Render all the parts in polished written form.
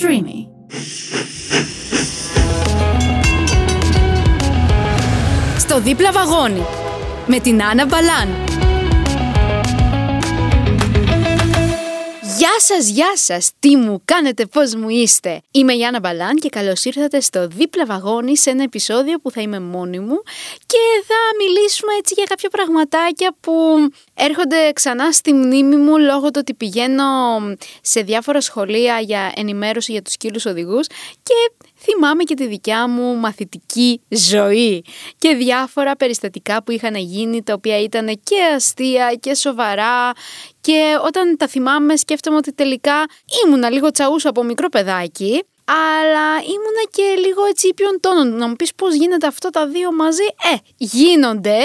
streamy. Στο δίπλα βαγόνι με την Άννα Βαλάν. Γεια σας, γεια σας! Τι μου κάνετε, πώς μου είστε? Είμαι η Άννα Βαλάν και καλώς ήρθατε στο δίπλα βαγόνι, σε ένα επεισόδιο που θα είμαι μόνη μου και θα μιλήσουμε έτσι για κάποια πραγματάκια που έρχονται ξανά στη μνήμη μου λόγω του ότι πηγαίνω σε διάφορα σχολεία για ενημέρωση για τους σκύλους οδηγούς και θυμάμαι και τη δικιά μου μαθητική ζωή και διάφορα περιστατικά που είχαν γίνει, τα οποία ήταν και αστεία και σοβαρά, και όταν τα θυμάμαι σκέφτομαι ότι τελικά ήμουνα λίγο τσαούσο από μικρό παιδάκι, αλλά ήμουνα και λίγο έτσι ήπιον τόνων. Να μου πεις πώς γίνεται αυτό τα δύο μαζί? Γίνονται,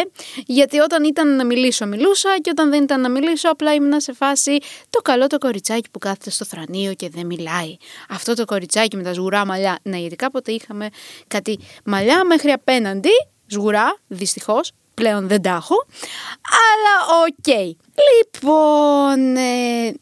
γιατί όταν ήταν να μιλήσω μιλούσα και όταν δεν ήταν να μιλήσω απλά ήμουνα σε φάση το καλό το κοριτσάκι που κάθεται στο θρανείο και δεν μιλάει. Αυτό το κοριτσάκι με τα σγουρά μαλλιά. Ναι, γιατί κάποτε είχαμε κάτι μαλλιά μέχρι απέναντι, σγουρά, δυστυχώς. Πλέον δεν τα έχω, αλλά οκ. Λοιπόν,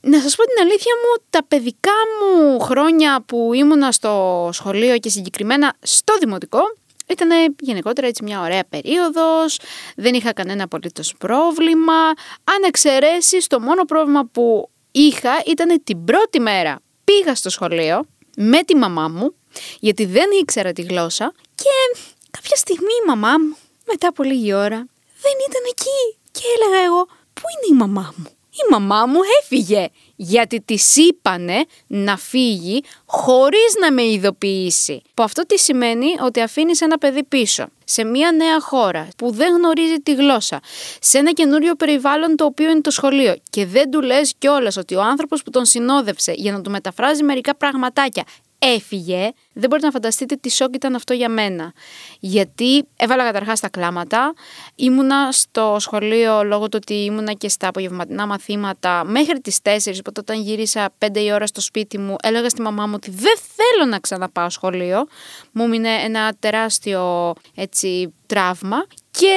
να σας πω την αλήθεια μου, τα παιδικά μου χρόνια που ήμουνα στο σχολείο και συγκεκριμένα στο δημοτικό, ήταν γενικότερα έτσι μια ωραία περίοδος, δεν είχα κανένα απολύτως πρόβλημα. Αν εξαιρέσεις, το μόνο πρόβλημα που είχα ήταν την πρώτη μέρα. Πήγα στο σχολείο με τη μαμά μου, γιατί δεν ήξερα τη γλώσσα και κάποια στιγμή η μαμά μου, μετά από λίγη ώρα, δεν ήταν εκεί και έλεγα εγώ, πού είναι η μαμά μου? Η μαμά μου έφυγε, γιατί της είπανε να φύγει χωρίς να με ειδοποιήσει. Που αυτό τι σημαίνει? Ότι αφήνεις ένα παιδί πίσω, σε μια νέα χώρα που δεν γνωρίζει τη γλώσσα, σε ένα καινούριο περιβάλλον το οποίο είναι το σχολείο, και δεν του λες κιόλας ότι ο άνθρωπος που τον συνόδευσε για να του μεταφράζει μερικά πραγματάκια έφυγε. Δεν μπορείτε να φανταστείτε τι σοκ ήταν αυτό για μένα. Γιατί έβαλα καταρχάς τα κλάματα. Ήμουνα στο σχολείο λόγω του ότι ήμουνα και στα απογευματινά μαθήματα μέχρι τις 4. Οπότε όταν γύρισα 5 η ώρα στο σπίτι μου, έλεγα στη μαμά μου ότι δεν θέλω να ξαναπάω σχολείο. Μου μείνε ένα τεράστιο έτσι τραύμα. Και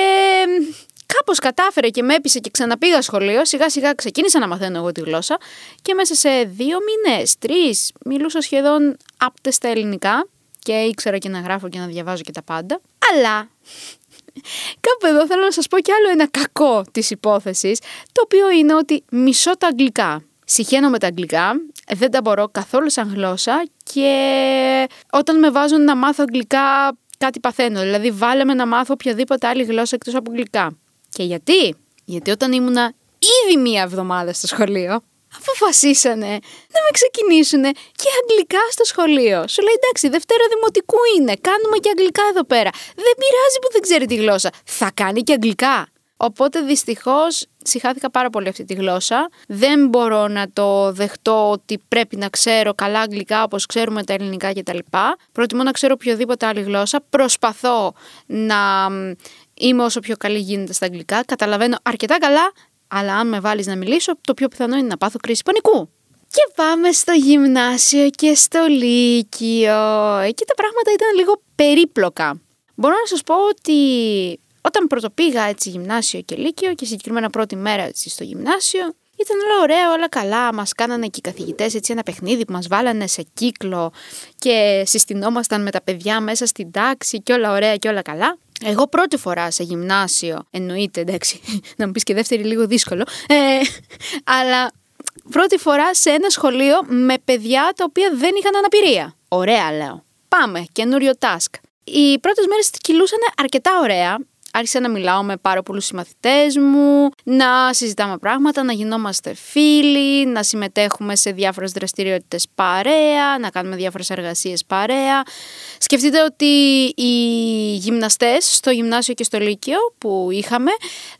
κάπως κατάφερε και με έπεισε και ξαναπήγα σχολείο, σιγά σιγά ξεκίνησα να μαθαίνω εγώ τη γλώσσα και μέσα σε 2 μήνες, 3, μιλούσα σχεδόν άπτε στα ελληνικά και ήξερα και να γράφω και να διαβάζω και τα πάντα. Αλλά κάπου εδώ θέλω να σας πω κι άλλο ένα κακό της υπόθεσης, το οποίο είναι ότι μισώ τα αγγλικά. Συχαίνω με τα αγγλικά, δεν τα μπορώ καθόλου σαν γλώσσα και όταν με βάζουν να μάθω αγγλικά κάτι παθαίνω, δηλαδή βάλαμε να μάθω οποιαδήποτε άλλη γλώσσα εκτός από αγγλικά. Και γιατί? Γιατί όταν ήμουνα ήδη 1 εβδομάδα στο σχολείο, αποφασίσανε να με ξεκινήσουν και αγγλικά στο σχολείο. Σου λέει εντάξει, Δευτέρα Δημοτικού είναι, κάνουμε και αγγλικά εδώ πέρα. Δεν πειράζει που δεν ξέρει τη γλώσσα, θα κάνει και αγγλικά. Οπότε δυστυχώς συχάθηκα πάρα πολύ αυτή τη γλώσσα. Δεν μπορώ να το δεχτώ ότι πρέπει να ξέρω καλά αγγλικά όπως ξέρουμε τα ελληνικά κτλ. Προτιμώ να ξέρω οποιοδήποτε άλλη γλώσσα. Προσπαθώ να είμαι όσο πιο καλή γίνεται στα αγγλικά. Καταλαβαίνω αρκετά καλά, αλλά αν με βάλεις να μιλήσω, το πιο πιθανό είναι να πάθω κρίση πανικού. Και πάμε στο γυμνάσιο και στο λύκειο. Εκεί τα πράγματα ήταν λίγο περίπλοκα. Μπορώ να σας πω ότι όταν πρωτοπήγα έτσι γυμνάσιο και λύκειο και συγκεκριμένα πρώτη μέρα έτσι στο γυμνάσιο, ήταν όλα ωραία, όλα καλά. Μας κάνανε και οι καθηγητές έτσι ένα παιχνίδι που μας βάλανε σε κύκλο και συστηνόμασταν με τα παιδιά μέσα στην τάξη και όλα ωραία και όλα καλά. Εγώ πρώτη φορά σε γυμνάσιο, εννοείται εντάξει, να μου πεις και δεύτερη λίγο δύσκολο, αλλά πρώτη φορά σε ένα σχολείο με παιδιά τα οποία δεν είχαν αναπηρία. Ωραία λέω, πάμε, καινούριο task. Οι πρώτες μέρες κυλούσαν αρκετά ωραία. Άρχισα να μιλάω με πάρα πολλούς συμμαθητές μου, να συζητάμε πράγματα, να γινόμαστε φίλοι, να συμμετέχουμε σε διάφορες δραστηριότητες παρέα, να κάνουμε διάφορες εργασίες παρέα. Σκεφτείτε ότι οι γυμναστές στο γυμνάσιο και στο λύκειο που είχαμε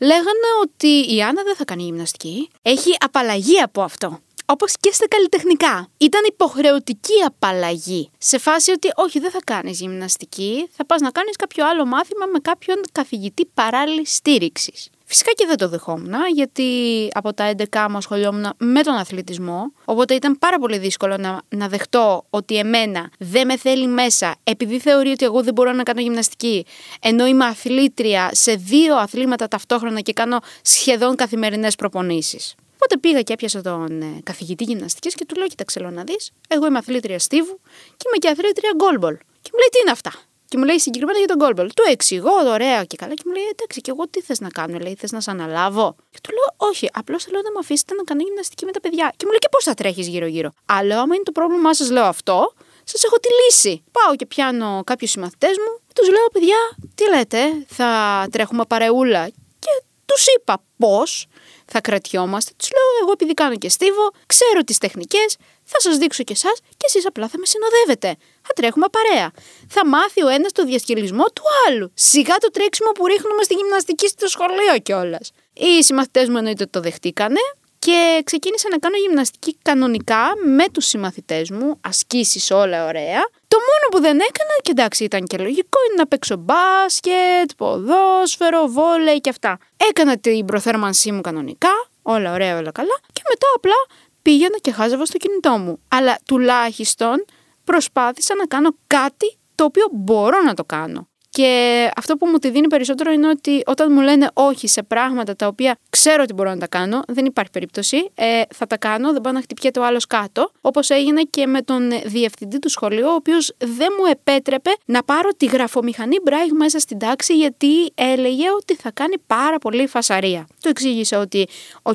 λέγανε ότι η Άννα δεν θα κάνει γυμναστική, έχει απαλλαγή από αυτό. Όπως και στα καλλιτεχνικά. Ήταν υποχρεωτική απαλλαγή. Σε φάση ότι όχι, δεν θα κάνεις γυμναστική, θα πας να κάνεις κάποιο άλλο μάθημα με κάποιον καθηγητή παράλληλης στήριξης. Φυσικά και δεν το δεχόμουν, γιατί από τα 11 μου ασχολιόμουν με τον αθλητισμό, οπότε ήταν πάρα πολύ δύσκολο να δεχτώ ότι εμένα δεν με θέλει μέσα, επειδή θεωρεί ότι εγώ δεν μπορώ να κάνω γυμναστική, ενώ είμαι αθλήτρια σε 2 αθλήματα ταυτόχρονα και κάνω σχεδόν καθημερινές προπονήσεις. Οπότε πήγα και έπιασα τον καθηγητή γυμναστικής και του λέω: Κοίταξε, λέω να δεις, εγώ είμαι αθλήτρια Στίβου και είμαι και αθλήτρια Γκόλμπολ. Και μου λέει: Τι είναι αυτά. Και μου λέει συγκεκριμένα για τον Γκόλμπολ. Του εξηγώ, ωραία και καλά. Και μου λέει: Εντάξει, και εγώ τι θες να κάνω, λέει: Θες να σε αναλάβω. Και του λέω: Όχι, απλώς θέλω να με αφήσετε να κάνω γυμναστική με τα παιδιά. Και μου λέει: Και πώς θα τρέχεις γύρω-γύρω. Αλλά άμα είναι το πρόβλημά σας, λέω αυτό, σας έχω τη λύση. Πάω και πιάνω κάποιους συμμαθητές μου, τους λέω: Παιδιά, τι λέτε, θα τρέχουμε παρεούλα. Και τους είπα πώς θα κρατιόμαστε. Τους λέω: Εγώ επειδή κάνω και Στίβο, ξέρω τις τεχνικές, θα σας δείξω και εσάς και εσείς απλά θα με συνοδεύετε. Θα τρέχουμε παρέα. Θα μάθει ο ένας το διασκελισμό του άλλου. Σιγά το τρέξιμο που ρίχνουμε στη γυμναστική στο σχολείο κιόλας. Οι συμμαθητές μου εννοείται το δεχτήκανε και ξεκίνησα να κάνω γυμναστική κανονικά με τους συμμαθητές μου. Ασκήσεις όλα ωραία. Το μόνο που δεν έκανα, και εντάξει ήταν και λογικό, είναι να παίξω μπάσκετ, ποδόσφαιρο, βόλεϊ και αυτά. Έκανα την προθέρμανσή μου κανονικά, όλα ωραία, όλα καλά, και μετά απλά πήγαινα και χάζευα στο κινητό μου. Αλλά τουλάχιστον προσπάθησα να κάνω κάτι το οποίο μπορώ να το κάνω. Και αυτό που μου τη δίνει περισσότερο είναι ότι όταν μου λένε όχι σε πράγματα τα οποία ξέρω ότι μπορώ να τα κάνω, δεν υπάρχει περίπτωση, θα τα κάνω, δεν πάω να χτυπιέται ο άλλος κάτω. Όπως έγινε και με τον διευθυντή του σχολείου, ο οποίος δεν μου επέτρεπε να πάρω τη γραφομηχανή Μπράιγ μέσα στην τάξη, γιατί έλεγε ότι θα κάνει πάρα πολύ φασαρία. Του εξήγησα ότι,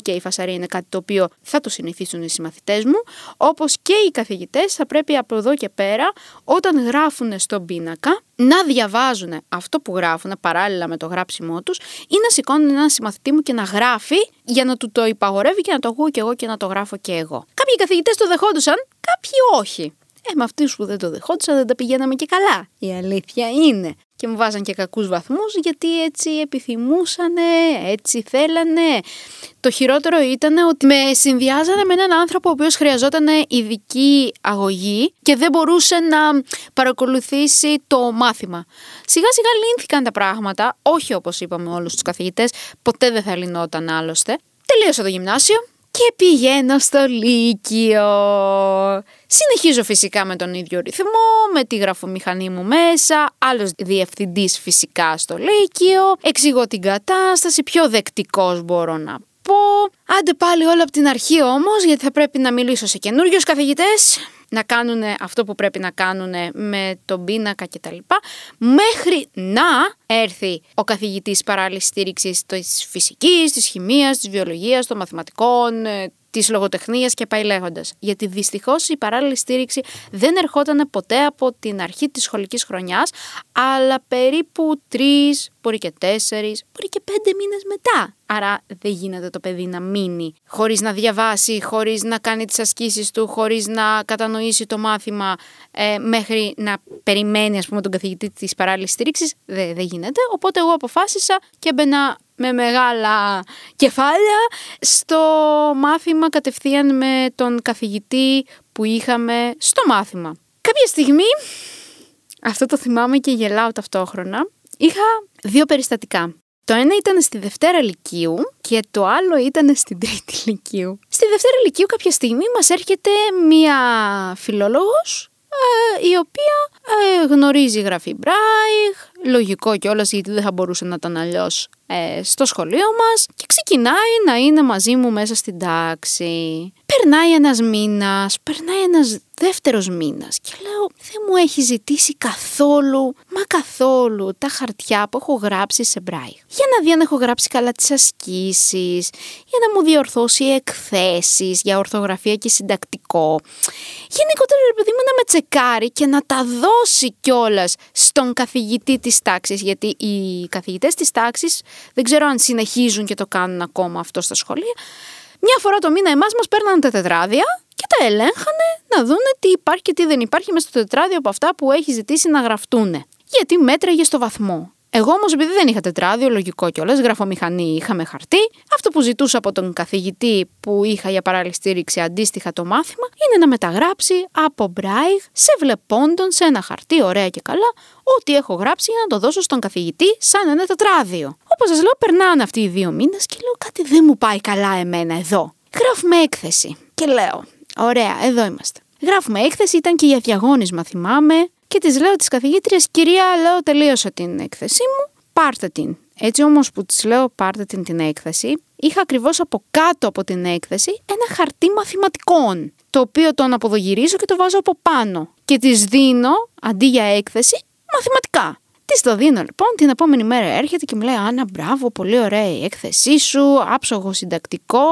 η φασαρία είναι κάτι το οποίο θα το συνηθίσουν οι συμμαθητές μου, όπως και οι καθηγητές θα πρέπει από εδώ και πέρα, όταν γράφουν στον πίνακα, να διαβάζουν αυτό που γράφουν παράλληλα με το γράψιμό τους ή να σηκώνουν έναν συμμαθητή μου και να γράφει για να του το υπαγορεύει και να το ακούω και εγώ και να το γράφω και εγώ. Κάποιοι καθηγητές το δεχόντουσαν, κάποιοι όχι. Με αυτούς που δεν το δεχόντουσαν δεν τα πηγαίναμε και καλά. Η αλήθεια είναι. Και μου βάζαν και κακούς βαθμούς γιατί έτσι επιθυμούσανε, έτσι θέλανε. Το χειρότερο ήταν ότι με συνδυάζανε με έναν άνθρωπο ο οποίος χρειαζόταν ειδική αγωγή και δεν μπορούσε να παρακολουθήσει το μάθημα. Σιγά σιγά λύνθηκαν τα πράγματα, όχι όπως είπαμε όλους τους καθηγητές, ποτέ δεν θα λυνόταν άλλωστε. Τελείωσα το γυμνάσιο και πηγαίνω στο Λύκειο. Συνεχίζω φυσικά με τον ίδιο ρυθμό, με τη γραφομηχανή μου μέσα, άλλος διευθυντής φυσικά στο Λύκειο, εξηγώ την κατάσταση, πιο δεκτικός μπορώ να πω. Άντε πάλι όλα από την αρχή όμως, γιατί θα πρέπει να μιλήσω σε καινούριους καθηγητές, να κάνουν αυτό που πρέπει να κάνουν με τον πίνακα κτλ. Μέχρι να έρθει ο καθηγητής παράλληλης στήριξης της φυσικής, της χημίας, της βιολογίας, των μαθηματικών, της λογοτεχνίας και πάει λέγοντας. Γιατί δυστυχώς η παράλληλη στήριξη δεν ερχόταν ποτέ από την αρχή της σχολικής χρονιάς, αλλά περίπου 3, μπορεί και 4, μπορεί και 5 μήνες μετά. Άρα δεν γίνεται το παιδί να μείνει χωρίς να διαβάσει, χωρίς να κάνει τις ασκήσεις του, χωρίς να κατανοήσει το μάθημα μέχρι να περιμένει ας πούμε τον καθηγητή της παράλληλης στήριξης. Δεν γίνεται, οπότε εγώ αποφάσισα και μπαινα με μεγάλα κεφάλια στο μάθημα κατευθείαν με τον καθηγητή που είχαμε στο μάθημα. Κάποια στιγμή, αυτό το θυμάμαι και γελάω ταυτόχρονα, είχα 2 περιστατικά. Το ένα ήταν στη Δευτέρα Λυκείου και το άλλο ήταν στην Τρίτη Λυκείου. Στη Δευτέρα Λυκείου κάποια στιγμή μας έρχεται μία φιλόλογος, η οποία γνωρίζει γραφή Braille, λογικό κιόλας γιατί δεν θα μπορούσε να ήταν αλλιώς στο σχολείο μας, και ξεκινάει να είναι μαζί μου μέσα στην τάξη. Περνάει ένας μήνας, περνάει ένας δεύτερος μήνας και λέω δεν μου έχει ζητήσει καθόλου, μα καθόλου τα χαρτιά που έχω γράψει σε Braille. Για να δει αν έχω γράψει καλά τις ασκήσεις, για να μου διορθώσει εκθέσεις για ορθογραφία και συντακτικό. Γενικότερα ρε παιδί μου να με τσεκάρει και να τα δώσει κιόλας στον καθηγητή της τάξης, γιατί οι καθηγητές της τάξης δεν ξέρω αν συνεχίζουν και το κάνουν ακόμα αυτό στα σχολεία. Μια φορά το μήνα εμάς μας παίρνανε τα τετράδια και τα ελέγχανε να δούνε τι υπάρχει και τι δεν υπάρχει μέσα στο τετράδιο από αυτά που έχει ζητήσει να γραφτούνε. Γιατί μέτραγε στο βαθμό. Εγώ όμως επειδή δεν είχα τετράδιο, λογικό κιόλας, γραφομηχανή είχαμε χαρτί, αυτό που ζητούσα από τον καθηγητή που είχα για παράλληλη στήριξη αντίστοιχα το μάθημα είναι να μεταγράψει από Braille σε βλεπόντων σε ένα χαρτί, ωραία και καλά, ό,τι έχω γράψει για να το δώσω στον καθηγητή σαν ένα τετράδιο. Όπως σας λέω, περνάνε αυτοί οι 2 μήνες και λέω κάτι δεν μου πάει καλά εμένα εδώ. Γράφουμε έκθεση και λέω, ωραία, εδώ είμαστε. Γράφουμε έκθεση, ήταν και για διαγώνισμα θυμάμαι. Και της λέω της καθηγήτριας, κυρία, λέω τελείωσα την έκθεσή μου, πάρτε την. Έτσι όμως που της λέω πάρτε την έκθεση, είχα ακριβώς από κάτω από την έκθεση ένα χαρτί μαθηματικών, το οποίο τον αποδογυρίζω και το βάζω από πάνω και της δίνω, αντί για έκθεση, μαθηματικά. Της το δίνω λοιπόν, την επόμενη μέρα έρχεται και μου λέει «Άννα, μπράβο, πολύ ωραία η έκθεσή σου, άψογο συντακτικό,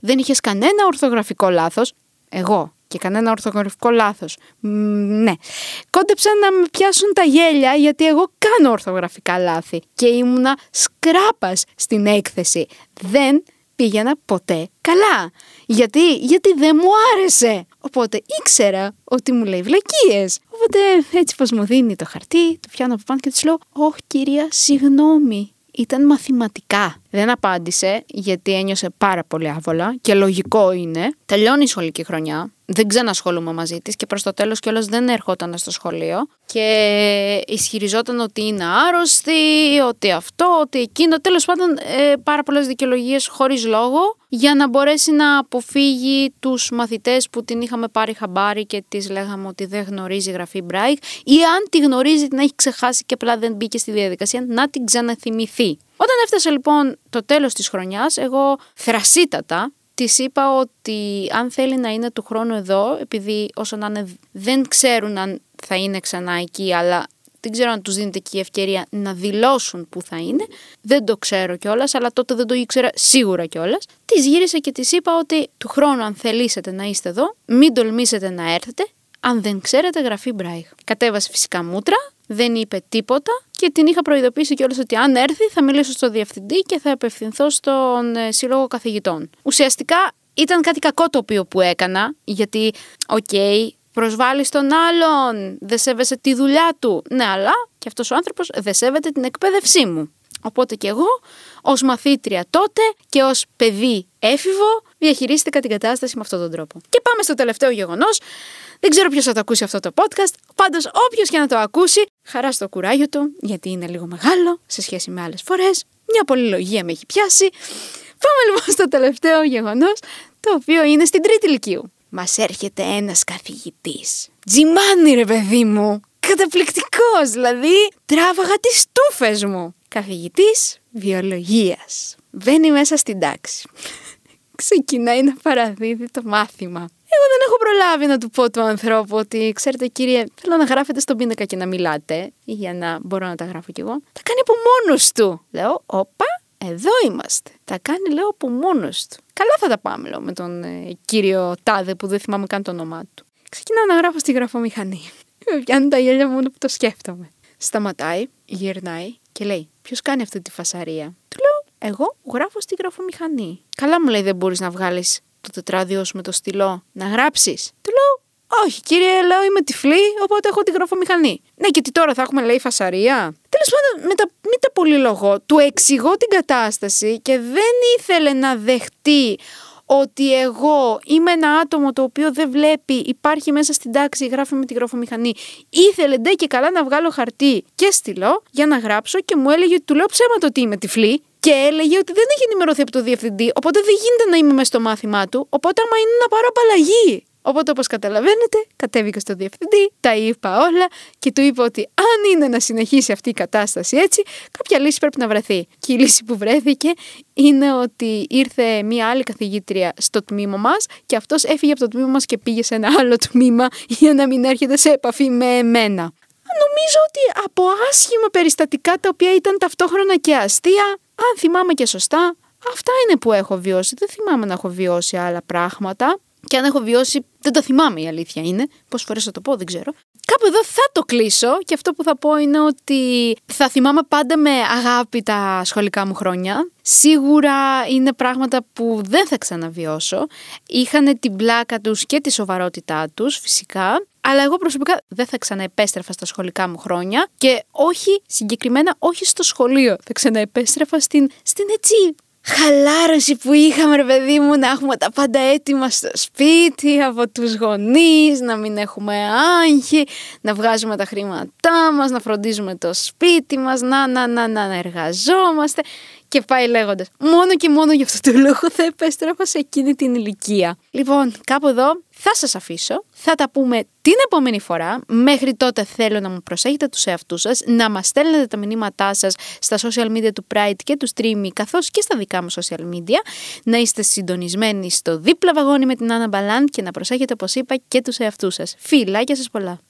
δεν είχες κανένα ορθογραφικό λάθος». Εγώ και κανένα ορθογραφικό λάθος. Ναι. Κόντεψαν να με πιάσουν τα γέλια γιατί εγώ κάνω ορθογραφικά λάθη και ήμουνα σκράπας στην έκθεση. Δεν πήγαινα ποτέ καλά. Γιατί δεν μου άρεσε. Οπότε ήξερα ότι μου λέει βλακίες. Οπότε έτσι πως μου δίνει το χαρτί, το πιάνω από πάνω και της λέω «Ωχ κυρία, συγγνώμη». Ήταν μαθηματικά. Δεν απάντησε γιατί ένιωσε πάρα πολύ άβολα και λογικό είναι. Τελειώνει η σχολική χρονιά, δεν ξανασχολούμαι μαζί της και προς το τέλος κιόλας δεν ερχόταν στο σχολείο και ισχυριζόταν ότι είναι άρρωστη, ότι αυτό, ότι εκείνο. Τέλος πάντων πάρα πολλές δικαιολογίες χωρίς λόγο για να μπορέσει να αποφύγει τους μαθητές που την είχαμε πάρει χαμπάρι και της λέγαμε ότι δεν γνωρίζει γραφή Μπράιγ ή αν τη γνωρίζει την έχει ξεχάσει και απλά δεν μπήκε στη διαδικασία να την ξαναθυμηθεί. Όταν έφτασε λοιπόν το τέλος της χρονιάς, εγώ θρασίτατα της είπα ότι αν θέλει να είναι του χρόνου εδώ, επειδή όσο να είναι δεν ξέρουν αν θα είναι ξανά εκεί, αλλά δεν ξέρω αν τους δίνεται και η ευκαιρία να δηλώσουν που θα είναι, δεν το ξέρω κιόλας, αλλά τότε δεν το ήξερα σίγουρα κιόλας. Της γύρισα και της είπα ότι του χρόνου αν θελήσετε να είστε εδώ, μην τολμήσετε να έρθετε, αν δεν ξέρετε γραφή Μπράιγ. Κατέβασε φυσικά μούτρα, δεν είπε τίποτα και την είχα προειδοποιήσει κιόλας ότι αν έρθει θα μιλήσω στο διευθυντή και θα απευθυνθώ στον σύλλογο καθηγητών. Ουσιαστικά ήταν κάτι κακό το οποίο που έκανα, γιατί προσβάλλεις τον άλλον, δεν σέβεσαι τη δουλειά του. Ναι, αλλά και αυτός ο άνθρωπος δεν σέβεται την εκπαίδευσή μου. Οπότε και εγώ ως μαθήτρια τότε και ως παιδί έφηβο διαχειρίστηκα την κατάσταση με αυτόν τον τρόπο. Και πάμε στο τελευταίο γεγονός. Δεν ξέρω ποιος θα το ακούσει αυτό το podcast, πάντως όποιος και να το ακούσει, χαρά στο κουράγιο του, γιατί είναι λίγο μεγάλο σε σχέση με άλλες φορές. Μια πολυλογία με έχει πιάσει. Πάμε λοιπόν στο τελευταίο γεγονός, το οποίο είναι στην τρίτη ηλικίου. Μας έρχεται ένας καθηγητής. Τζιμάνι ρε παιδί μου, καταπληκτικός, δηλαδή τράβαγα τις στούφες μου. Καθηγητής βιολογίας. Μπαίνει μέσα στην τάξη. Ξεκινάει να παραδίδει το μάθημα. Εγώ δεν έχω προλάβει να του πω του ανθρώπου ότι «Ξέρετε κύριε, θέλω να γράφετε στον πίνακα και να μιλάτε για να μπορώ να τα γράφω κι εγώ». Τα κάνει από μόνος του. Λέω «Όπα, εδώ είμαστε». Τα κάνει λέω από μόνος του. Καλά θα τα πάμε λέω με τον κύριο Τάδε που δεν θυμάμαι καν το όνομά του. Ξεκινάω να γράφω στη γραφομηχανή. Με πιάνουν τα γέλια μόνο που το σκέφτομαι. Σταματάει, γυρνάει και λέει «Ποιος κάνει αυτή τη φασαρία?» Του λέω «Εγώ γράφω στη γραφομηχανή». «Καλά μου λέει δεν μπορείς να βγάλεις το τετράδιό σου με το στυλό να γράψεις?» Του λέω «Όχι κύριε, λέω είμαι τυφλή, οπότε έχω τη γραφομηχανή». «Ναι και τι τώρα θα έχουμε λέει φασαρία?» Τέλος πάντων με τα πολυλογώ, του εξηγώ την κατάσταση και δεν ήθελε να δεχτεί ότι εγώ είμαι ένα άτομο το οποίο δεν βλέπει, υπάρχει μέσα στην τάξη, γράφει με τη γραφομηχανή. Ήθελε ντε και καλά να βγάλω χαρτί και στυλό για να γράψω και μου έλεγε ότι του λέω ψέματα ότι είμαι τυφλή και έλεγε ότι δεν έχει ενημερωθεί από το διευθυντή, οπότε δεν γίνεται να είμαι μέσα στο μάθημά του, οπότε άμα είναι να πάρω απαλλαγή. Οπότε όπως καταλαβαίνετε κατέβηκα στο διευθυντή, τα είπα όλα και του είπα ότι αν είναι να συνεχίσει αυτή η κατάσταση έτσι κάποια λύση πρέπει να βρεθεί. Και η λύση που βρέθηκε είναι ότι ήρθε μία άλλη καθηγήτρια στο τμήμα μας και αυτός έφυγε από το τμήμα μας και πήγε σε ένα άλλο τμήμα για να μην έρχεται σε επαφή με εμένα. Νομίζω ότι από άσχημα περιστατικά τα οποία ήταν ταυτόχρονα και αστεία, αν θυμάμαι και σωστά, αυτά είναι που έχω βιώσει. Δεν θυμάμαι να έχω βιώσει άλλα πράγματα. Και αν έχω βιώσει, δεν τα θυμάμαι η αλήθεια είναι. Πόσες φορές θα το πω, δεν ξέρω. Κάπου εδώ θα το κλείσω και αυτό που θα πω είναι ότι θα θυμάμαι πάντα με αγάπη τα σχολικά μου χρόνια. Σίγουρα είναι πράγματα που δεν θα ξαναβιώσω. Είχαν την πλάκα τους και τη σοβαρότητά τους φυσικά. Αλλά εγώ προσωπικά δεν θα ξαναεπέστρεφα στα σχολικά μου χρόνια και όχι συγκεκριμένα, όχι στο σχολείο. Θα ξαναεπέστρεφα στην έτσι... χαλάρωση που είχαμε ρε παιδί μου, να έχουμε τα πάντα έτοιμα στο σπίτι από τους γονείς, να μην έχουμε άγχη, να βγάζουμε τα χρήματά μας, να φροντίζουμε το σπίτι μας, να εργαζόμαστε και πάει λέγοντας. Μόνο και μόνο γι' αυτό το λόγο θα επέστρεφα σε εκείνη την ηλικία. Λοιπόν, κάπου εδώ Θα σας αφήσω, θα τα πούμε την επόμενη φορά. Μέχρι τότε θέλω να μου προσέχετε τους εαυτούς σας, να μας στέλνετε τα μηνύματά σας στα social media του Pride και του Streamy, καθώς και στα δικά μου social media. Να είστε συντονισμένοι στο Δίπλα Βαγόνι με την Άννα Μπαλάν και να προσέχετε, όπως είπα, και τους εαυτούς σας. Φιλάκια σας πολλά!